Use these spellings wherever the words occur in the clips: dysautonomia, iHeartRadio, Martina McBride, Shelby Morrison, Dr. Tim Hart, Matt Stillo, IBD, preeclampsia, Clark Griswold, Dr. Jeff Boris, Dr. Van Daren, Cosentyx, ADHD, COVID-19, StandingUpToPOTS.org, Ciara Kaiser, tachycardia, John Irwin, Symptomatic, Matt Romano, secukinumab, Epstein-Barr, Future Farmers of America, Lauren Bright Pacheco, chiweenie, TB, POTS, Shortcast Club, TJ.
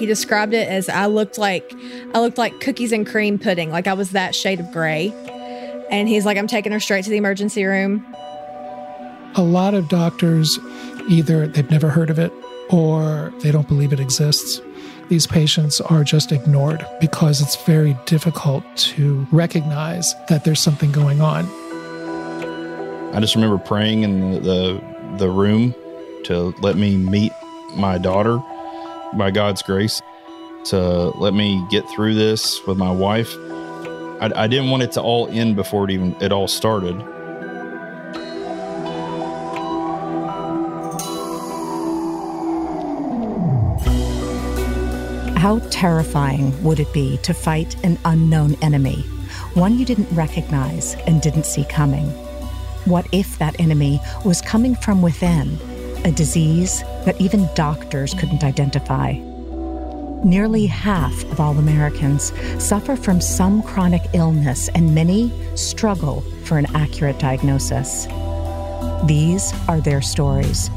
He described it as I looked like cookies and cream pudding. Like I was that shade of gray. And he's like, I'm taking her straight to the emergency room. A lot of doctors, either they've never heard of it or they don't believe it exists. These patients are just ignored because it's very difficult to recognize that there's something going on. I just remember praying in the room to let me meet my daughter by God's grace, to let me get through this with my wife. I didn't want it to all end before it all started. How terrifying would it be to fight an unknown enemy, one you didn't recognize and didn't see coming? What if that enemy was coming from within, a disease that even doctors couldn't identify? Nearly half of all Americans suffer from some chronic illness, and many struggle for an accurate diagnosis. These are their stories.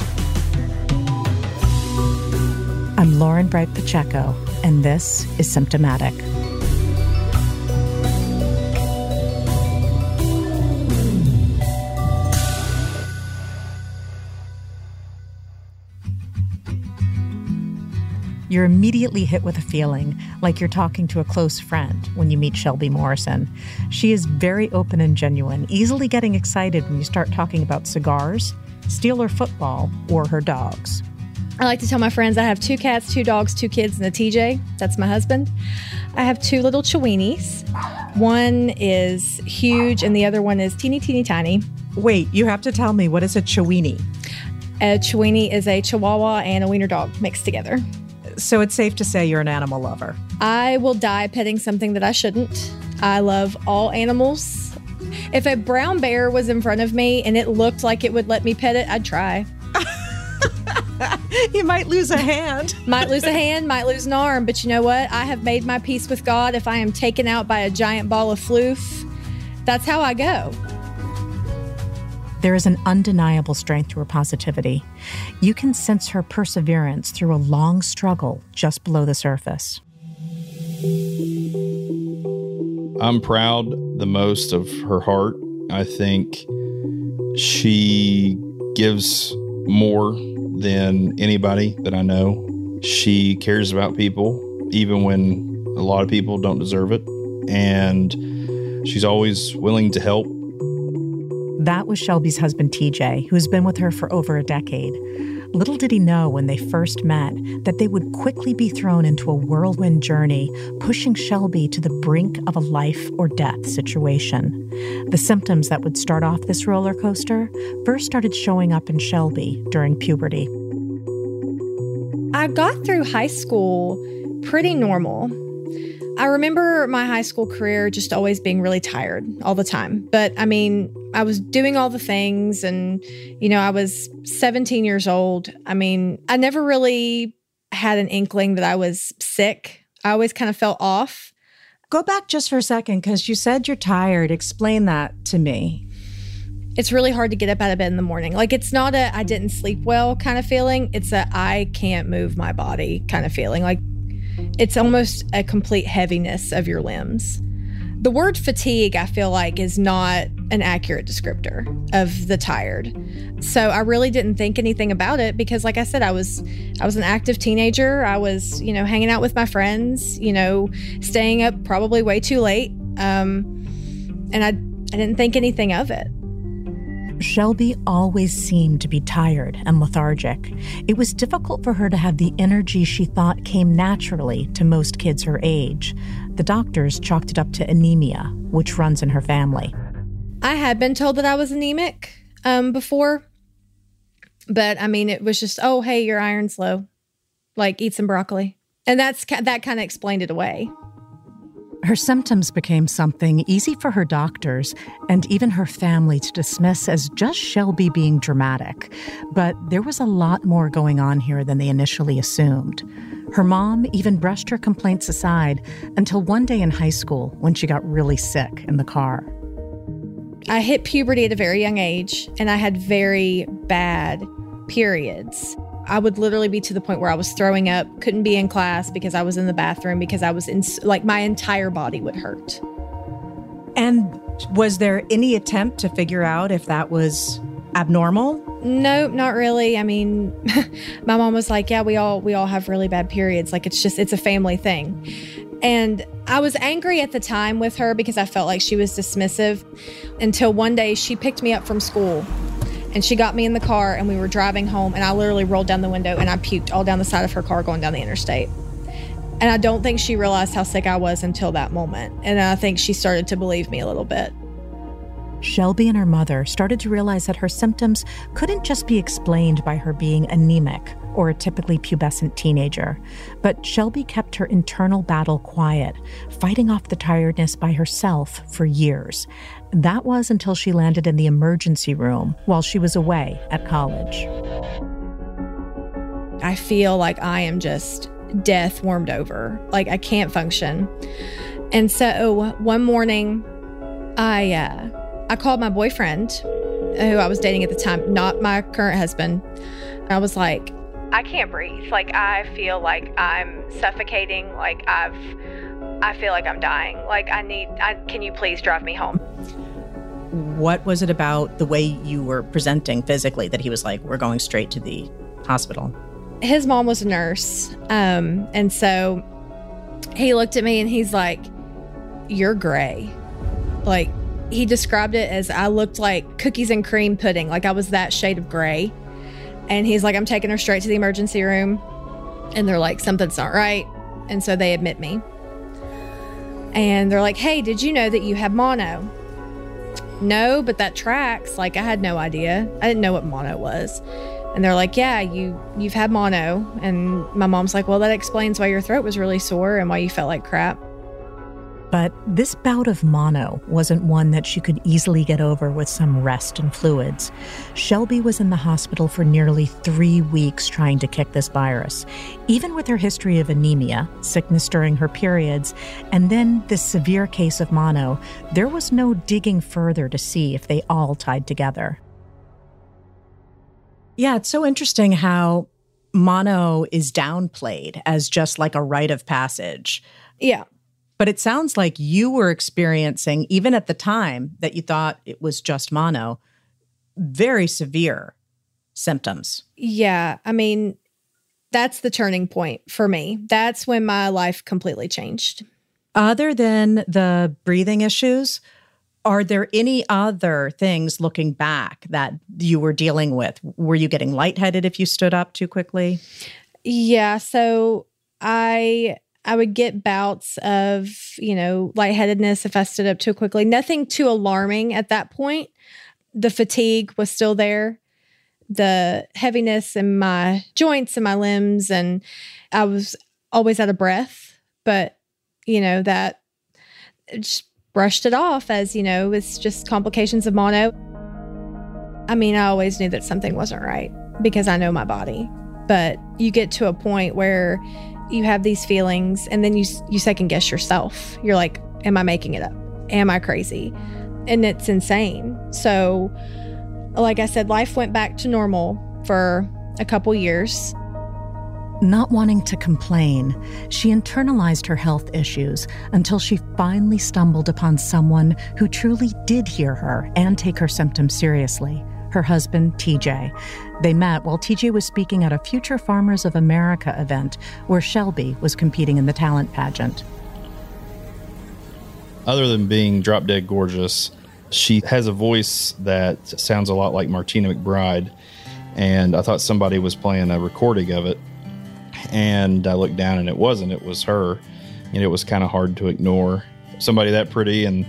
I'm Lauren Bright Pacheco, and this is Symptomatic. You're immediately hit with a feeling like you're talking to a close friend when you meet Shelby Morrison. She is very open and genuine, easily getting excited when you start talking about cigars, Steeler football, or her dogs. I like to tell my friends I have 2 cats, 2 dogs, 2 kids, and a TJ. That's my husband. I have 2 little chiweenies. One is huge, and the other one is teeny, teeny, tiny. Wait, you have to tell me, what is a chiweenie? A chiweenie is a chihuahua and a wiener dog mixed together. So it's safe to say you're an animal lover. I will die petting something that I shouldn't. I love all animals. If a brown bear was in front of me and it looked like it would let me pet it, I'd try. You might lose a hand. Might lose an arm. But you know what? I have made my peace with God. If I am taken out by a giant ball of floof, that's how I go. There is an undeniable strength to her positivity. You can sense her perseverance through a long struggle just below the surface. I'm proud the most of her heart. I think she gives more than anybody that I know. She cares about people, even when a lot of people don't deserve it. And she's always willing to help. That was Shelby's husband, TJ, who's been with her for over a decade. Little did he know when they first met that they would quickly be thrown into a whirlwind journey, pushing Shelby to the brink of a life or death situation. The symptoms that would start off this roller coaster first started showing up in Shelby during puberty. I got through high school pretty normal. I remember my high school career just always being really tired all the time. But I mean, I was doing all the things and, you know, I was 17 years old. I mean, I never really had an inkling that I was sick. I always kind of felt off. Go back just for a second, because you said you're tired. Explain that to me. It's really hard to get up out of bed in the morning. Like, it's not a I didn't sleep well kind of feeling. It's a I can't move my body kind of feeling. Like, it's almost a complete heaviness of your limbs. The word fatigue, I feel like, is not an accurate descriptor of the tired. So I really didn't think anything about it because, like I said, I was an active teenager. I was, you know, hanging out with my friends, you know, staying up probably way too late. And I didn't think anything of it. Shelby always seemed to be tired and lethargic. It was difficult for her to have the energy she thought came naturally to most kids her age. The doctors chalked it up to anemia, which runs in her family. I had been told that I was anemic before, but I mean, it was just, oh, hey, your iron's low. Like, eat some broccoli. And that kind of explained it away. Her symptoms became something easy for her doctors and even her family to dismiss as just Shelby being dramatic. But there was a lot more going on here than they initially assumed. Her mom even brushed her complaints aside until one day in high school when she got really sick in the car. I hit puberty at a very young age, and I had very bad periods. I would literally be to the point where I was throwing up, couldn't be in class because I was in the bathroom, because I was in, like, my entire body would hurt. And was there any attempt to figure out if that was abnormal? No, not really. I mean, my mom was like, yeah, we all have really bad periods. Like, it's just, it's a family thing. And I was angry at the time with her because I felt like she was dismissive, until one day she picked me up from school and she got me in the car and we were driving home, and I literally rolled down the window and I puked all down the side of her car going down the interstate. And I don't think she realized how sick I was until that moment. And I think she started to believe me a little bit. Shelby and her mother started to realize that her symptoms couldn't just be explained by her being anemic or a typically pubescent teenager. But Shelby kept her internal battle quiet, fighting off the tiredness by herself for years. That was until she landed in the emergency room while she was away at college. I feel like I am just death warmed over. Like, I can't function. And so one morning, I called my boyfriend, who I was dating at the time, not my current husband. I was like, I can't breathe. Like, I feel like I'm suffocating. Like, I feel like I'm dying. Like, can you please drive me home? What was it about the way you were presenting physically that he was like, we're going straight to the hospital? His mom was a nurse. And so he looked at me and he's like, you're gray. Like, he described it as I looked like cookies and cream pudding. Like, I was that shade of gray. And he's like, I'm taking her straight to the emergency room. And they're like, something's not right. And so they admit me. And they're like, hey, did you know that you have mono? No, but that tracks. Like, I had no idea. I didn't know what mono was. And they're like, yeah, you've had mono. And my mom's like, well, that explains why your throat was really sore and why you felt like crap. But this bout of mono wasn't one that she could easily get over with some rest and fluids. Shelby was in the hospital for nearly 3 weeks trying to kick this virus, even with her history of anemia, sickness during her periods, and then this severe case of mono. There was no digging further to see if they all tied together. Yeah, it's so interesting how mono is downplayed as just like a rite of passage. Yeah. But it sounds like you were experiencing, even at the time that you thought it was just mono, very severe symptoms. Yeah. I mean, that's the turning point for me. That's when my life completely changed. Other than the breathing issues, are there any other things looking back that you were dealing with? Were you getting lightheaded if you stood up too quickly? Yeah. So I would get bouts of, lightheadedness if I stood up too quickly. Nothing too alarming at that point. The fatigue was still there. The heaviness in my joints and my limbs. And I was always out of breath. But, that just brushed it off as, it's just complications of mono. I mean, I always knew that something wasn't right because I know my body. But you get to a point where you have these feelings and then you second guess yourself. You're like, am I making it up? Am I crazy? And it's insane. So like I said, life went back to normal for a couple years. Not wanting to complain, she internalized her health issues until she finally stumbled upon someone who truly did hear her and take her symptoms seriously. Her husband, TJ. They met while TJ was speaking at a Future Farmers of America event where Shelby was competing in the talent pageant. Other than being drop dead gorgeous, she has a voice that sounds a lot like Martina McBride. And I thought somebody was playing a recording of it. And I looked down and it wasn't, it was her. And it was kind of hard to ignore. Somebody that pretty and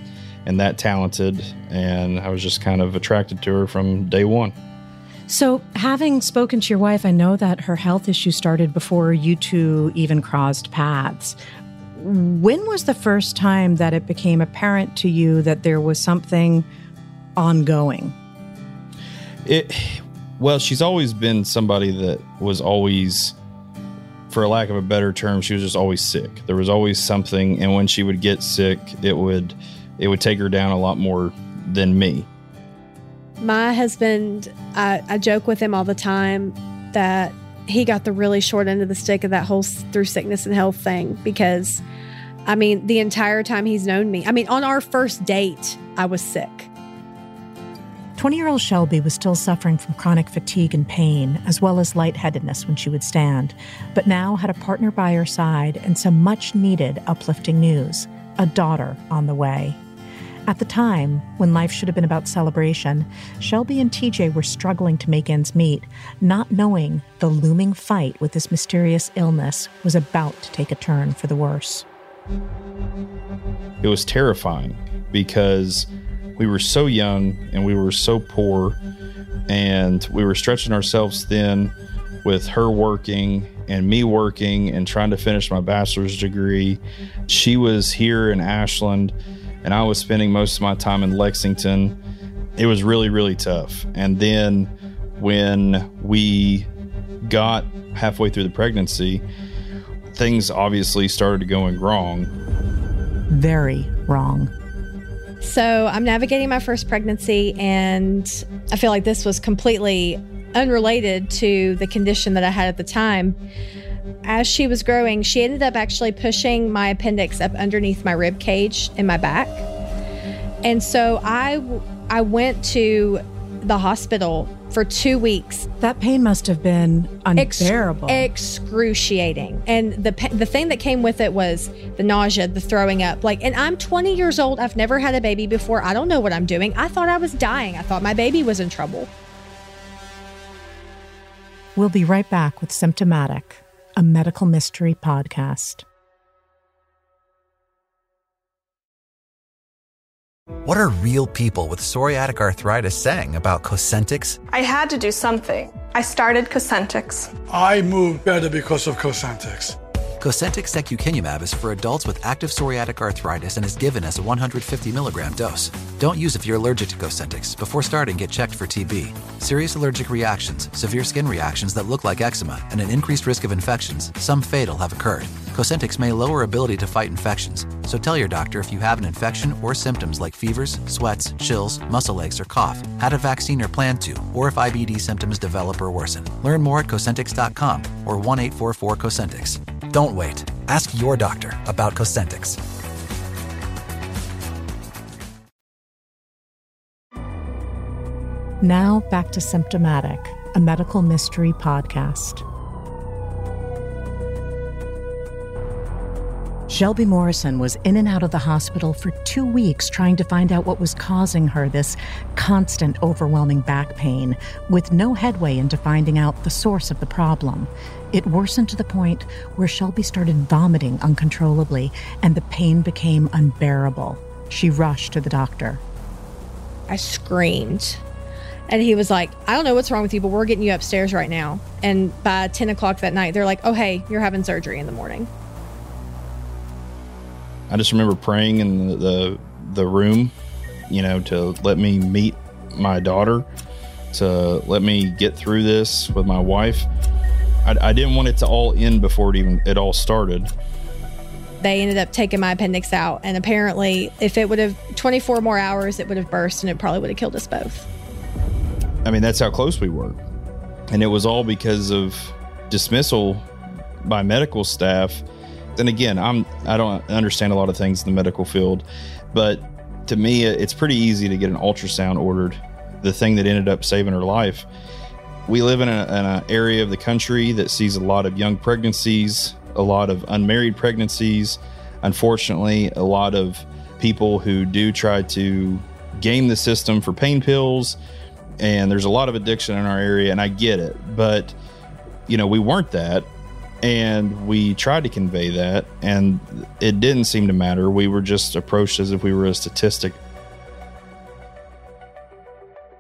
that talented, and I was just kind of attracted to her from day one. So having spoken to your wife, I know that her health issue started before you two even crossed paths. When was the first time that it became apparent to you that there was something ongoing? Well, she's always been somebody that was always, for lack of a better term, she was just always sick. There was always something, and when she would get sick, it would take her down a lot more than me. My husband, I joke with him all the time that he got the really short end of the stick of that whole through sickness and health thing, because I mean, the entire time he's known me, I mean, on our first date, I was sick. 20-year-old Shelby was still suffering from chronic fatigue and pain, as well as lightheadedness when she would stand, but now had a partner by her side and some much-needed uplifting news, a daughter on the way. At the time, when life should have been about celebration, Shelby and TJ were struggling to make ends meet, not knowing the looming fight with this mysterious illness was about to take a turn for the worse. It was terrifying because we were so young and we were so poor, and we were stretching ourselves thin with her working and me working and trying to finish my bachelor's degree. She was here in Ashland and I was spending most of my time in Lexington. It was really, really tough. And then when we got halfway through the pregnancy, things obviously started going wrong. Very wrong. So I'm navigating my first pregnancy, and I feel like this was completely unrelated to the condition that I had at the time. As she was growing, she ended up actually pushing my appendix up underneath my rib cage in my back. And so I went to the hospital for 2 weeks. That pain must have been unbearable. Excruciating. And the thing that came with it was the nausea, the throwing up. Like, and I'm 20 years old. I've never had a baby before. I don't know what I'm doing. I thought I was dying. I thought my baby was in trouble. We'll be right back with Symptomatic, a medical mystery podcast. What are real people with psoriatic arthritis saying about Cosentyx? I had to do something. I started Cosentyx. I moved better because of Cosentyx. Cosentyx secukinumab is for adults with active psoriatic arthritis and is given as a 150 milligram dose. Don't use if you're allergic to Cosentyx. Before starting, get checked for TB. Serious allergic reactions, severe skin reactions that look like eczema, and an increased risk of infections, some fatal, have occurred. Cosentyx may lower ability to fight infections, so tell your doctor if you have an infection or symptoms like fevers, sweats, chills, muscle aches, or cough, had a vaccine or plan to, or if IBD symptoms develop or worsen. Learn more at Cosentyx.com or 1-844-COSENTYX. Don't wait. Ask your doctor about Cosentyx. Now back to Symptomatic, a medical mystery podcast. Shelby Morrison was in and out of the hospital for 2 weeks trying to find out what was causing her this constant, overwhelming back pain, with no headway into finding out the source of the problem. It worsened to the point where Shelby started vomiting uncontrollably, and the pain became unbearable. She rushed to the doctor. I screamed. And he was like, I don't know what's wrong with you, but we're getting you upstairs right now. And by 10 o'clock that night, they're like, oh, hey, you're having surgery in the morning. I just remember praying in the room, you know, to let me meet my daughter, to let me get through this with my wife. I didn't want it to all end before it all started. They ended up taking my appendix out, and apparently if it would have 24 more hours, it would have burst, and it probably would have killed us both. I mean, that's how close we were. And it was all because of dismissal by medical staff. And again, I don't understand a lot of things in the medical field, but to me, it's pretty easy to get an ultrasound ordered, the thing that ended up saving her life. We live in an area of the country that sees a lot of young pregnancies, a lot of unmarried pregnancies. Unfortunately, a lot of people who do try to game the system for pain pills, and there's a lot of addiction in our area, and I get it. But, you know, we weren't that. And we tried to convey that, and it didn't seem to matter. We were just approached as if we were a statistic.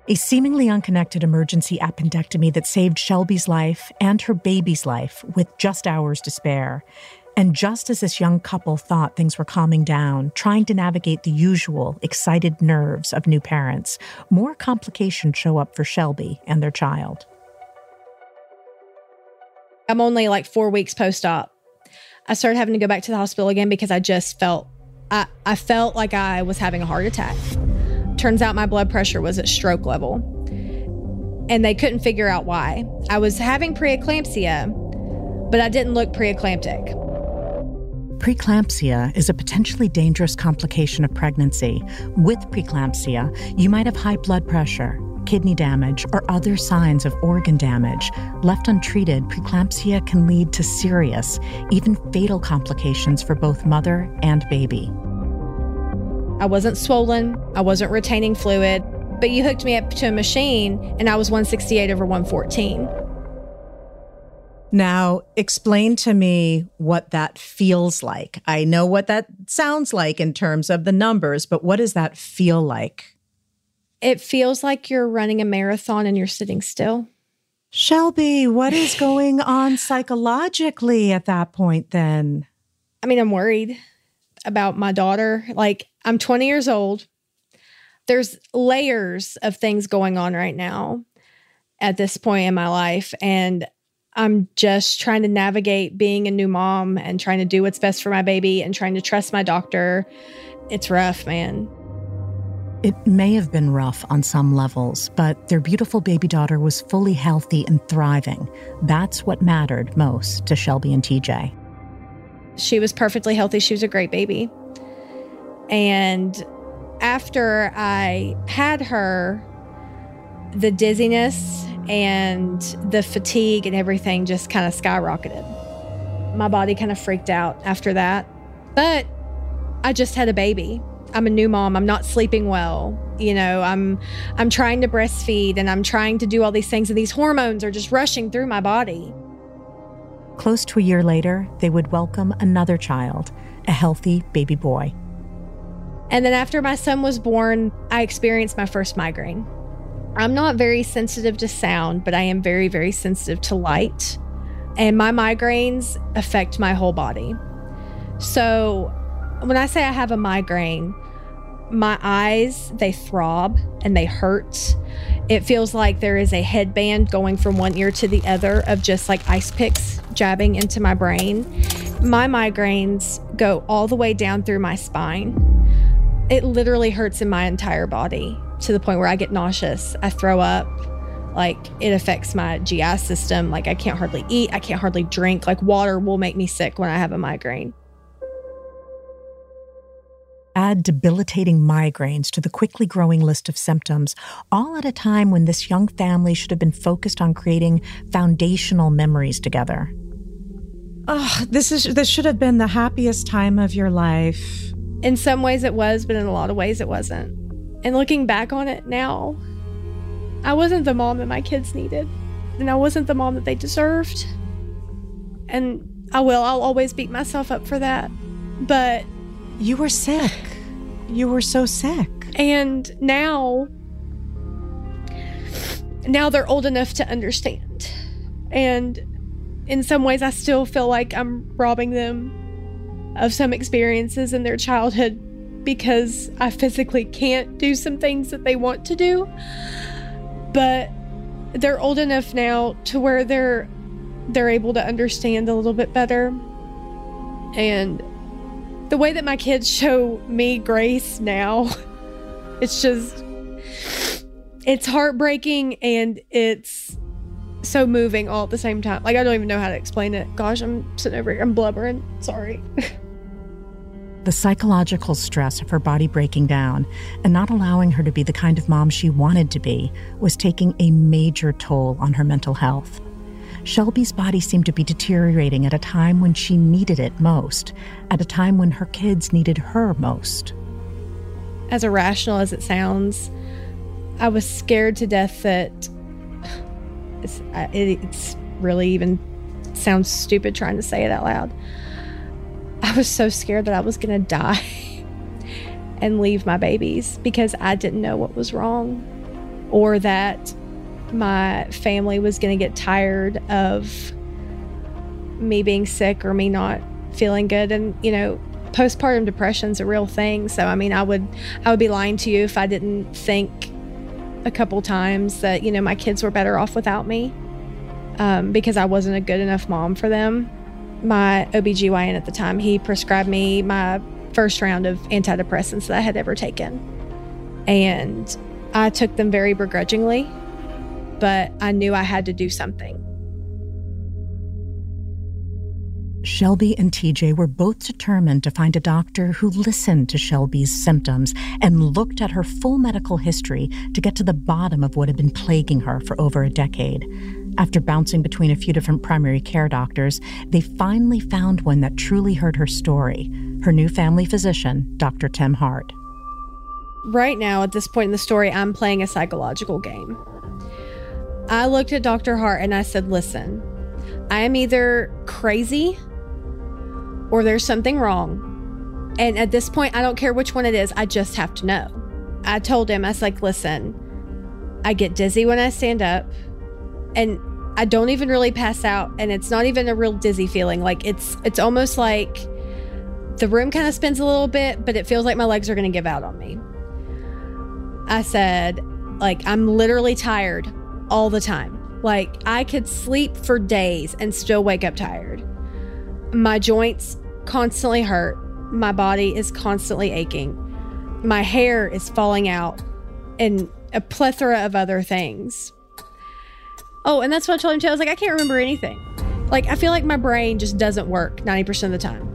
A seemingly unconnected emergency appendectomy that saved Shelby's life and her baby's life with just hours to spare. And just as this young couple thought things were calming down, trying to navigate the usual excited nerves of new parents, more complications show up for Shelby and their child. I'm only like 4 weeks post-op. I started having to go back to the hospital again because I just felt, I felt like I was having a heart attack. Turns out my blood pressure was at stroke level. and they couldn't figure out why. I was having preeclampsia, but I didn't look preeclamptic. Preeclampsia is a potentially dangerous complication of pregnancy. With preeclampsia, you might have high blood pressure, kidney damage, or other signs of organ damage. Left untreated, preeclampsia can lead to serious, even fatal complications for both mother and baby. I wasn't swollen. I wasn't retaining fluid. But you hooked me up to a machine, and I was 168/114. Now, explain to me what that feels like. I know what that sounds like in terms of the numbers, but what does that feel like? It feels like you're running a marathon and you're sitting still. Shelby, what is going on psychologically at that point then? I mean, I'm worried about my daughter. Like, I'm 20 years old. There's layers of things going on right now at this point in my life, and I'm just trying to navigate being a new mom and trying to do what's best for my baby and trying to trust my doctor. It's rough, man. It may have been rough on some levels, but their beautiful baby daughter was fully healthy and thriving. That's what mattered most to Shelby and TJ. She was perfectly healthy. She was a great baby. And after I had her, the dizziness and the fatigue and everything just kind of skyrocketed. My body kind of freaked out after that. But I just had a baby. I'm a new mom. I'm not sleeping well. You know, I'm trying to breastfeed, and I'm trying to do all these things, and these hormones are just rushing through my body. Close to a year later, they would welcome another child, a healthy baby boy. And then after my son was born, I experienced my first migraine. I'm not very sensitive to sound, but I am very, very sensitive to light. And my migraines affect my whole body. So when I say I have a migraine, my eyes, they throb and they hurt. It feels like there is a headband going from one ear to the other of just like ice picks jabbing into my brain. My migraines go all the way down through my spine. It literally hurts in my entire body, to the point where I get nauseous. I throw up. Like, it affects my GI system. Like, I can't hardly eat. I can't hardly drink. Like, water will make me sick when I have a migraine. Add debilitating migraines to the quickly growing list of symptoms, all at a time when this young family should have been focused on creating foundational memories together. Oh, this should have been the happiest time of your life. In some ways it was, but in a lot of ways it wasn't. And looking back on it now, I wasn't the mom that my kids needed. And I wasn't the mom that they deserved. And I'll always beat myself up for that. But you were sick. You were so sick. And now they're old enough to understand. And in some ways, I still feel like I'm robbing them of some experiences in their childhood, because I physically can't do some things that they want to do. But they're old enough now to where they're able to understand a little bit better. And the way that my kids show me grace now, it's heartbreaking, and it's so moving all at the same time. Like, I don't even know how to explain it. Gosh, I'm sitting over here, I'm blubbering, sorry. The psychological stress of her body breaking down and not allowing her to be the kind of mom she wanted to be was taking a major toll on her mental health. Shelby's body seemed to be deteriorating at a time when she needed it most, at a time when her kids needed her most. As irrational as it sounds, I was scared to death that it's really even sounds stupid trying to say it out loud. I was so scared that I was going to die and leave my babies because I didn't know what was wrong, or that my family was going to get tired of me being sick or me not feeling good. And, you know, postpartum depression is a real thing. So, I mean, I would be lying to you if I didn't think a couple times that, you know, my kids were better off without me because I wasn't a good enough mom for them. My OBGYN at the time, he prescribed me my first round of antidepressants that I had ever taken. And I took them very begrudgingly. but I knew I had to do something. Shelby and TJ were both determined to find a doctor who listened to Shelby's symptoms and looked at her full medical history to get to the bottom of what had been plaguing her for over a decade. After bouncing between a few different primary care doctors, they finally found one that truly heard her story, her new family physician, Dr. Tim Hart. Right now, at this point in the story, I'm playing a psychological game. I looked at Dr. Hart and I said, listen, I am either crazy or there's something wrong. And at this point, I don't care which one it is. I just have to know. I told him, I was like, listen, I get dizzy when I stand up. And I don't even really pass out. And it's not even a real dizzy feeling. Like it's almost like the room kind of spins a little bit, but it feels like my legs are going to give out on me. I said, like, I'm literally tired all the time. Like I could sleep for days and still wake up tired. My joints constantly hurt. My body is constantly aching. My hair is falling out and a plethora of other things. Oh, and that's what I told him too. I was like, I can't remember anything. Like, I feel like my brain just doesn't work 90% of the time.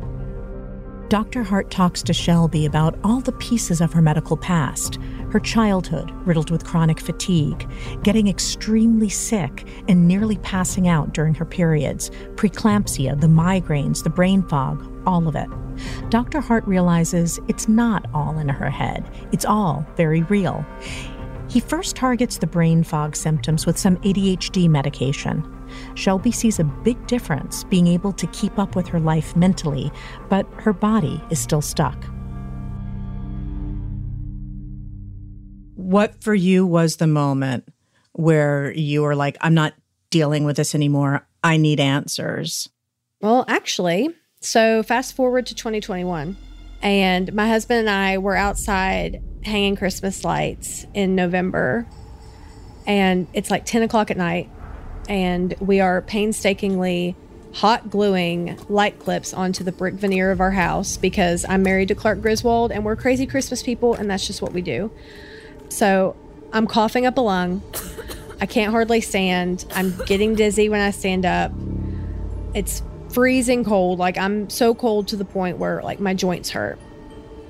Dr. Hart talks to Shelby about all the pieces of her medical past, her childhood riddled with chronic fatigue, getting extremely sick and nearly passing out during her periods, preeclampsia, the migraines, the brain fog, all of it. Dr. Hart realizes it's not all in her head. It's all very real. He first targets the brain fog symptoms with some ADHD medication. Shelby sees a big difference being able to keep up with her life mentally, but her body is still stuck. What for you was the moment where you were like, I'm not dealing with this anymore. I need answers. Well, actually, so fast forward to 2021, and my husband and I were outside hanging Christmas lights in November, and it's like 10 o'clock at night, and we are painstakingly hot gluing light clips onto the brick veneer of our house because I'm married to Clark Griswold and we're crazy Christmas people, and that's just what we do. So I'm coughing up a lung. I can't hardly stand. I'm getting dizzy when I stand up. It's freezing cold. Like, I'm so cold to the point where, like, my joints hurt.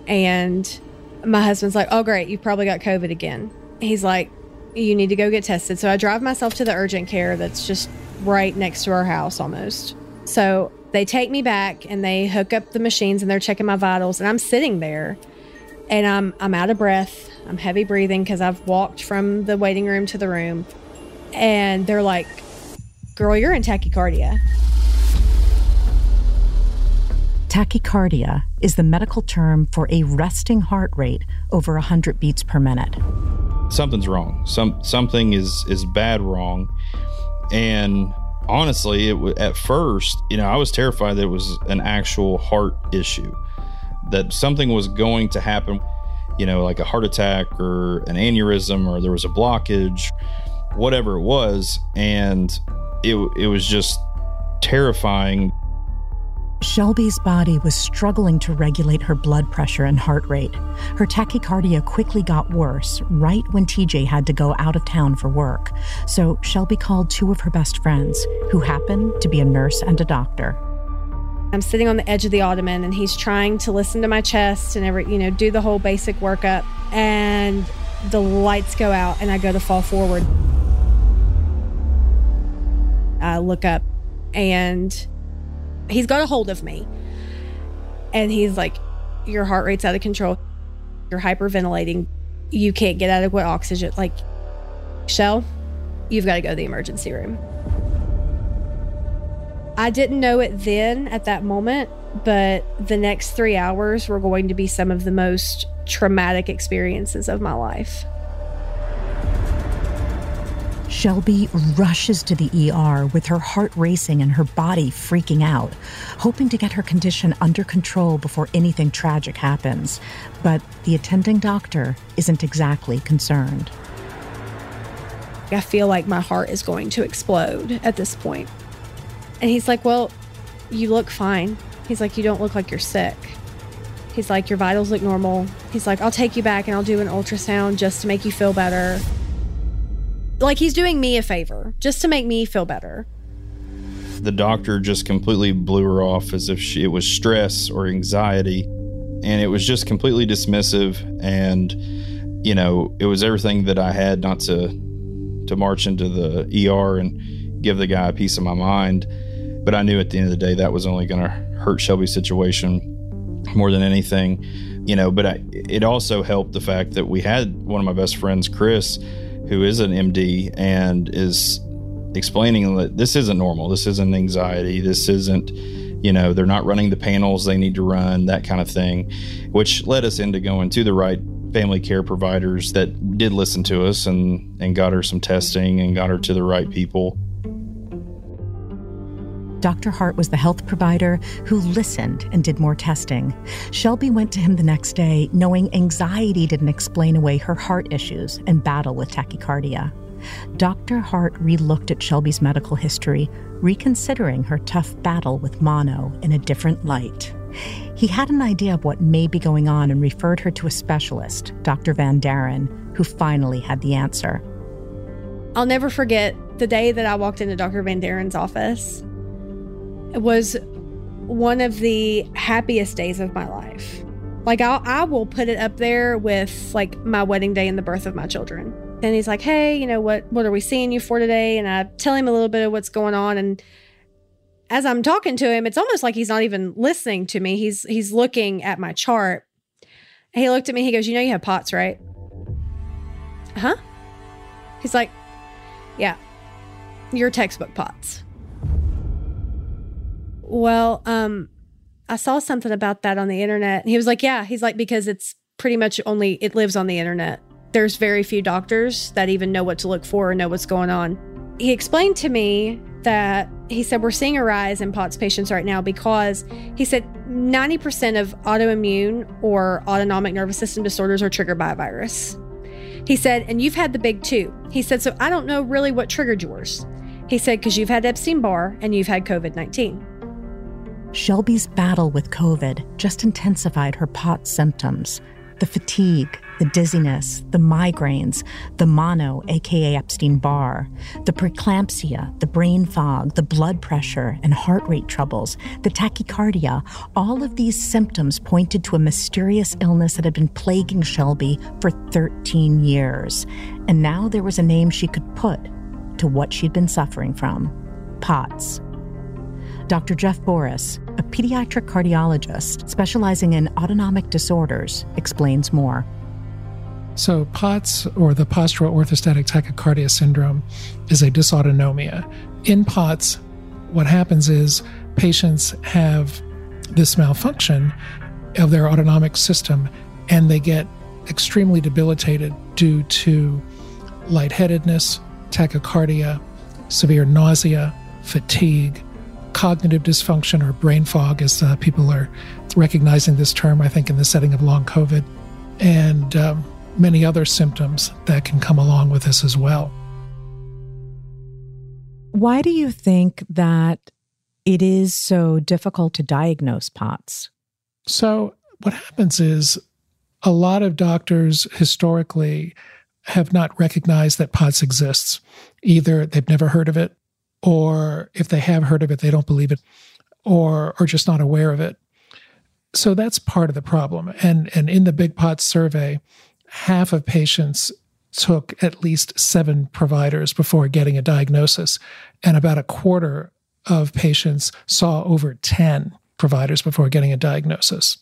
And my husband's like, oh, great, you probably got COVID again. He's like, you need to go get tested. So I drive myself to the urgent care that's just right next to our house almost. So they take me back and they hook up the machines and they're checking my vitals. And I'm sitting there and I'm out of breath. I'm heavy breathing because I've walked from the waiting room to the room. And they're like, girl, you're in tachycardia. Tachycardia is the medical term for a resting heart rate over 100 beats per minute. Something's wrong. Something is bad wrong. And honestly, at first, you know, I was terrified that it was an actual heart issue, that something was going to happen, you know, like a heart attack or an aneurysm or there was a blockage, whatever it was. And it was just terrifying. Shelby's body was struggling to regulate her blood pressure and heart rate. Her tachycardia quickly got worse right when TJ had to go out of town for work. So Shelby called two of her best friends, who happened to be a nurse and a doctor. I'm sitting on the edge of the ottoman, and he's trying to listen to my chest and do the whole basic workup. And the lights go out, and I go to fall forward. I look up, and he's got a hold of me. And he's like, your heart rate's out of control. You're hyperventilating. You can't get adequate oxygen. Like, Shell, you've got to go to the emergency room. I didn't know it then at that moment, but the next 3 hours were going to be some of the most traumatic experiences of my life. Shelby rushes to the ER with her heart racing and her body freaking out, hoping to get her condition under control before anything tragic happens. But the attending doctor isn't exactly concerned. I feel like my heart is going to explode at this point. And he's like, well, you look fine. He's like, you don't look like you're sick. He's like, your vitals look normal. He's like, I'll take you back and I'll do an ultrasound just to make you feel better. Like, he's doing me a favor just to make me feel better. The doctor just completely blew her off as if it was stress or anxiety. And it was just completely dismissive. And, you know, it was everything that I had not to march into the ER and give the guy a piece of my mind. But I knew at the end of the day that was only going to hurt Shelby's situation more than anything, you know. But it also helped the fact that we had one of my best friends, Chris, who is an MD and is explaining that this isn't normal. This isn't anxiety. This isn't, you know, they're not running the panels they need to run, that kind of thing, which led us into going to the right family care providers that did listen to us and got her some testing and got her to the right people. Dr. Hart was the health provider who listened and did more testing. Shelby went to him the next day knowing anxiety didn't explain away her heart issues and battle with tachycardia. Dr. Hart re-looked at Shelby's medical history, reconsidering her tough battle with mono in a different light. He had an idea of what may be going on and referred her to a specialist, Dr. Van Daren, who finally had the answer. I'll never forget the day that I walked into Dr. Van Daren's office. It was one of the happiest days of my life. Like, I will put it up there with, like, my wedding day and the birth of my children. And he's like, hey, you know, what are we seeing you for today? And I tell him a little bit of what's going on. And as I'm talking to him, it's almost like he's not even listening to me. He's looking at my chart. And he looked at me. He goes, you know you have POTS, right? Huh? He's like, yeah, your textbook POTS. Well, I saw something about that on the internet. And he was like, yeah. He's like, because it's pretty much only, it lives on the internet. There's very few doctors that even know what to look for or know what's going on. He explained to me that, he said, we're seeing a rise in POTS patients right now because, he said, 90% of autoimmune or autonomic nervous system disorders are triggered by a virus. He said, and you've had the big two. He said, so I don't know really what triggered yours. He said, because you've had Epstein-Barr and you've had COVID-19. Shelby's battle with COVID just intensified her POTS symptoms. The fatigue, the dizziness, the migraines, the mono, aka Epstein-Barr, the preeclampsia, the brain fog, the blood pressure and heart rate troubles, the tachycardia, all of these symptoms pointed to a mysterious illness that had been plaguing Shelby for 13 years. And now there was a name she could put to what she'd been suffering from, POTS. Dr. Jeff Boris, a pediatric cardiologist specializing in autonomic disorders, explains more. So POTS, or the postural orthostatic tachycardia syndrome, is a dysautonomia. In POTS, what happens is patients have this malfunction of their autonomic system, and they get extremely debilitated due to lightheadedness, tachycardia, severe nausea, fatigue, cognitive dysfunction, or brain fog, as people are recognizing this term, I think, in the setting of long COVID, and many other symptoms that can come along with this as well. Why do you think that it is so difficult to diagnose POTS? So what happens is a lot of doctors historically have not recognized that POTS exists. Either they've never heard of it, or if they have heard of it, they don't believe it, or are just not aware of it. So that's part of the problem. And in the Big POTS survey, half of patients took at least 7 providers before getting a diagnosis, and about a quarter of patients saw over 10 providers before getting a diagnosis.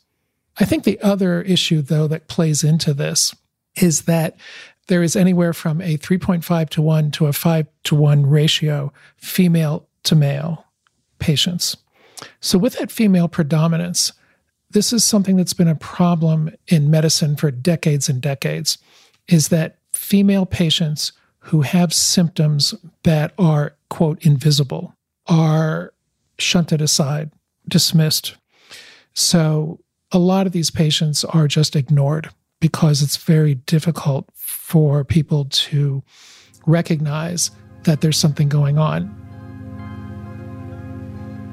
I think the other issue, though, that plays into this is that there is anywhere from a 3.5 to 1 to a 5 to 1 ratio female to male patients. So with that female predominance, this is something that's been a problem in medicine for decades and decades, is that female patients who have symptoms that are, quote, invisible, are shunted aside, dismissed. So a lot of these patients are just ignored, because it's very difficult for people to recognize that there's something going on.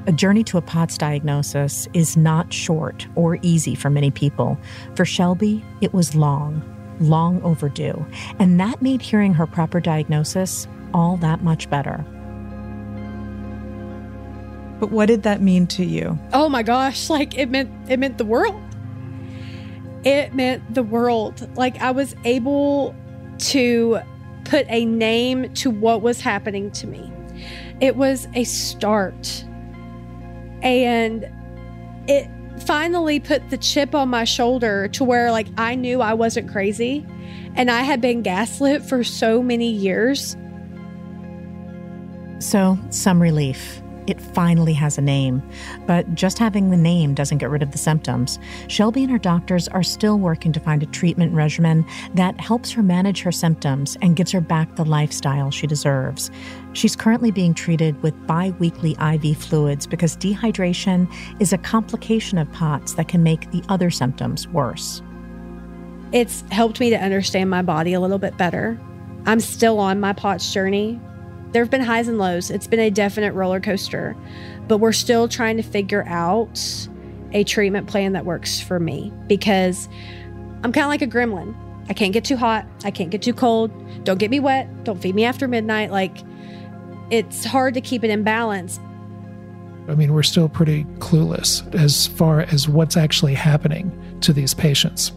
A journey to a POTS diagnosis is not short or easy for many people. For Shelby, it was long. long overdue, and that made hearing her proper diagnosis all that much better. But what did that mean to you? Oh my gosh, like it meant the world. It meant the world. Like I was able to put a name to what was happening to me. It was a start. And it finally put the chip on my shoulder to where like I knew I wasn't crazy, and I had been gaslit for so many years. So some relief. It finally has a name. But just having the name doesn't get rid of the symptoms. Shelby and her doctors are still working to find a treatment regimen that helps her manage her symptoms and gives her back the lifestyle she deserves. She's currently being treated with bi-weekly IV fluids because dehydration is a complication of POTS that can make the other symptoms worse. It's helped me to understand my body a little bit better. I'm still on my POTS journey. There have been highs and lows. It's been a definite roller coaster, but we're still trying to figure out a treatment plan that works for me because I'm kind of like a gremlin. I can't get too hot. I can't get too cold. Don't get me wet. Don't feed me after midnight. Like, it's hard to keep it in balance. I mean, we're still pretty clueless as far as what's actually happening to these patients.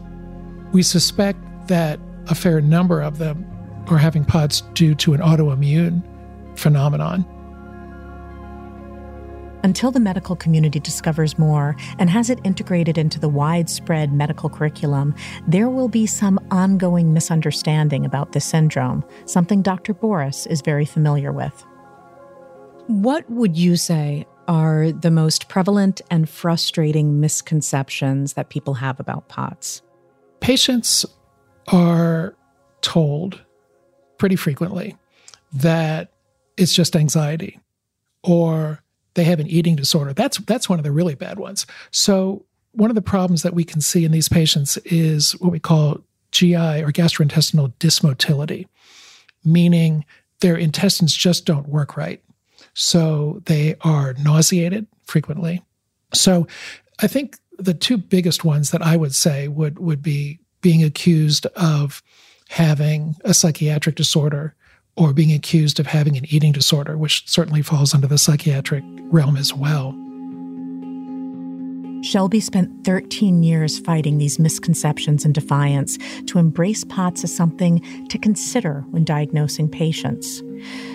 We suspect that a fair number of them are having POTS due to an autoimmune phenomenon. Until the medical community discovers more and has it integrated into the widespread medical curriculum, there will be some ongoing misunderstanding about this syndrome, something Dr. Boris is very familiar with. What would you say are the most prevalent and frustrating misconceptions that people have about POTS? Patients are told pretty frequently that it's just anxiety, or they have an eating disorder. That's one of the really bad ones. So one of the problems that we can see in these patients is what we call GI or gastrointestinal dysmotility, meaning their intestines just don't work right. So they are nauseated frequently. So I think the two biggest ones that I would say would be being accused of having a psychiatric disorder or being accused of having an eating disorder, which certainly falls under the psychiatric realm as well. Shelby spent 13 years fighting these misconceptions and defiance to embrace POTS as something to consider when diagnosing patients.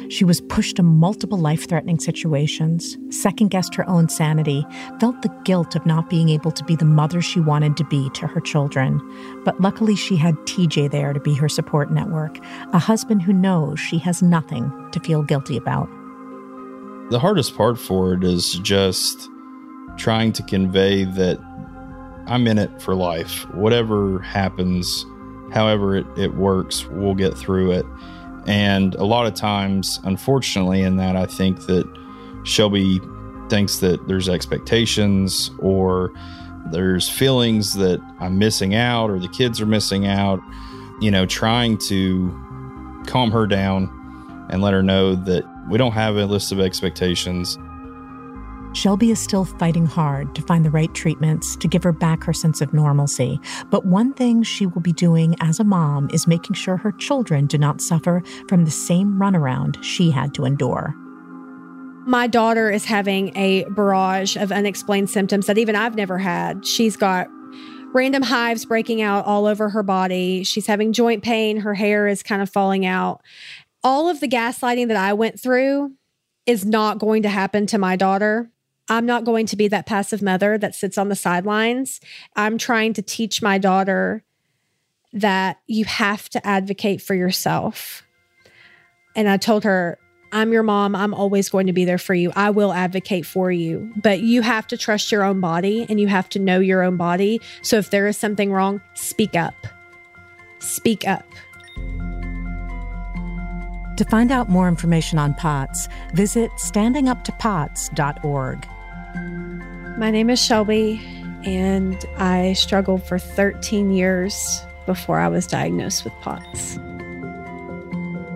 She was pushed to multiple life-threatening situations, second-guessed her own sanity, felt the guilt of not being able to be the mother she wanted to be to her children. But luckily she had TJ there to be her support network, a husband who knows she has nothing to feel guilty about. The hardest part for it is just trying to convey that I'm in it for life. Whatever happens, however it works, we'll get through it. And a lot of times, unfortunately, in that, I think that Shelby thinks that there's expectations or there's feelings that I'm missing out or the kids are missing out, you know, trying to calm her down and let her know that we don't have a list of expectations. Shelby is still fighting hard to find the right treatments to give her back her sense of normalcy. But one thing she will be doing as a mom is making sure her children do not suffer from the same runaround she had to endure. My daughter is having a barrage of unexplained symptoms that even I've never had. She's got random hives breaking out all over her body. She's having joint pain. Her hair is kind of falling out. All of the gaslighting that I went through is not going to happen to my daughter. I'm not going to be that passive mother that sits on the sidelines. I'm trying to teach my daughter that you have to advocate for yourself. And I told her, I'm your mom. I'm always going to be there for you. I will advocate for you. But you have to trust your own body and you have to know your own body. So if there is something wrong, speak up. Speak up. To find out more information on POTS, visit StandingUpToPOTS.org. My name is Shelby, and I struggled for 13 years before I was diagnosed with POTS.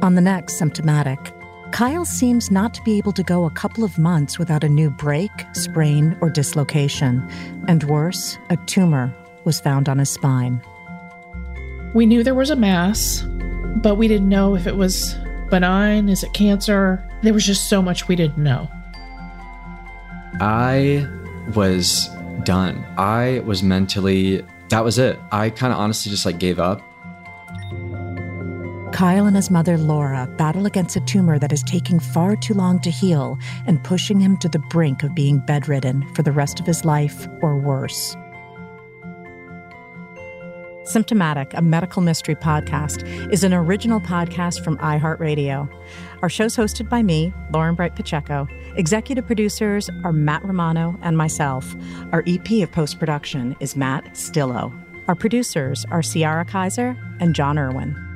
On the next Symptomatic, Kyle seems not to be able to go a couple of months without a new break, sprain, or dislocation. And worse, a tumor was found on his spine. We knew there was a mass, but we didn't know if it was benign, is it cancer? There was just so much we didn't know. I was done. I was mentally, that was it. I kind of honestly just like gave up. Kyle and his mother, Laura, battle against a tumor that is taking far too long to heal and pushing him to the brink of being bedridden for the rest of his life or worse. Symptomatic, a medical mystery podcast, is an original podcast from iHeartRadio. Our show's hosted by me, Lauren Bright Pacheco. Executive producers are Matt Romano and myself. Our EP of post-production is Matt Stillo. Our producers are Ciara Kaiser and John Irwin.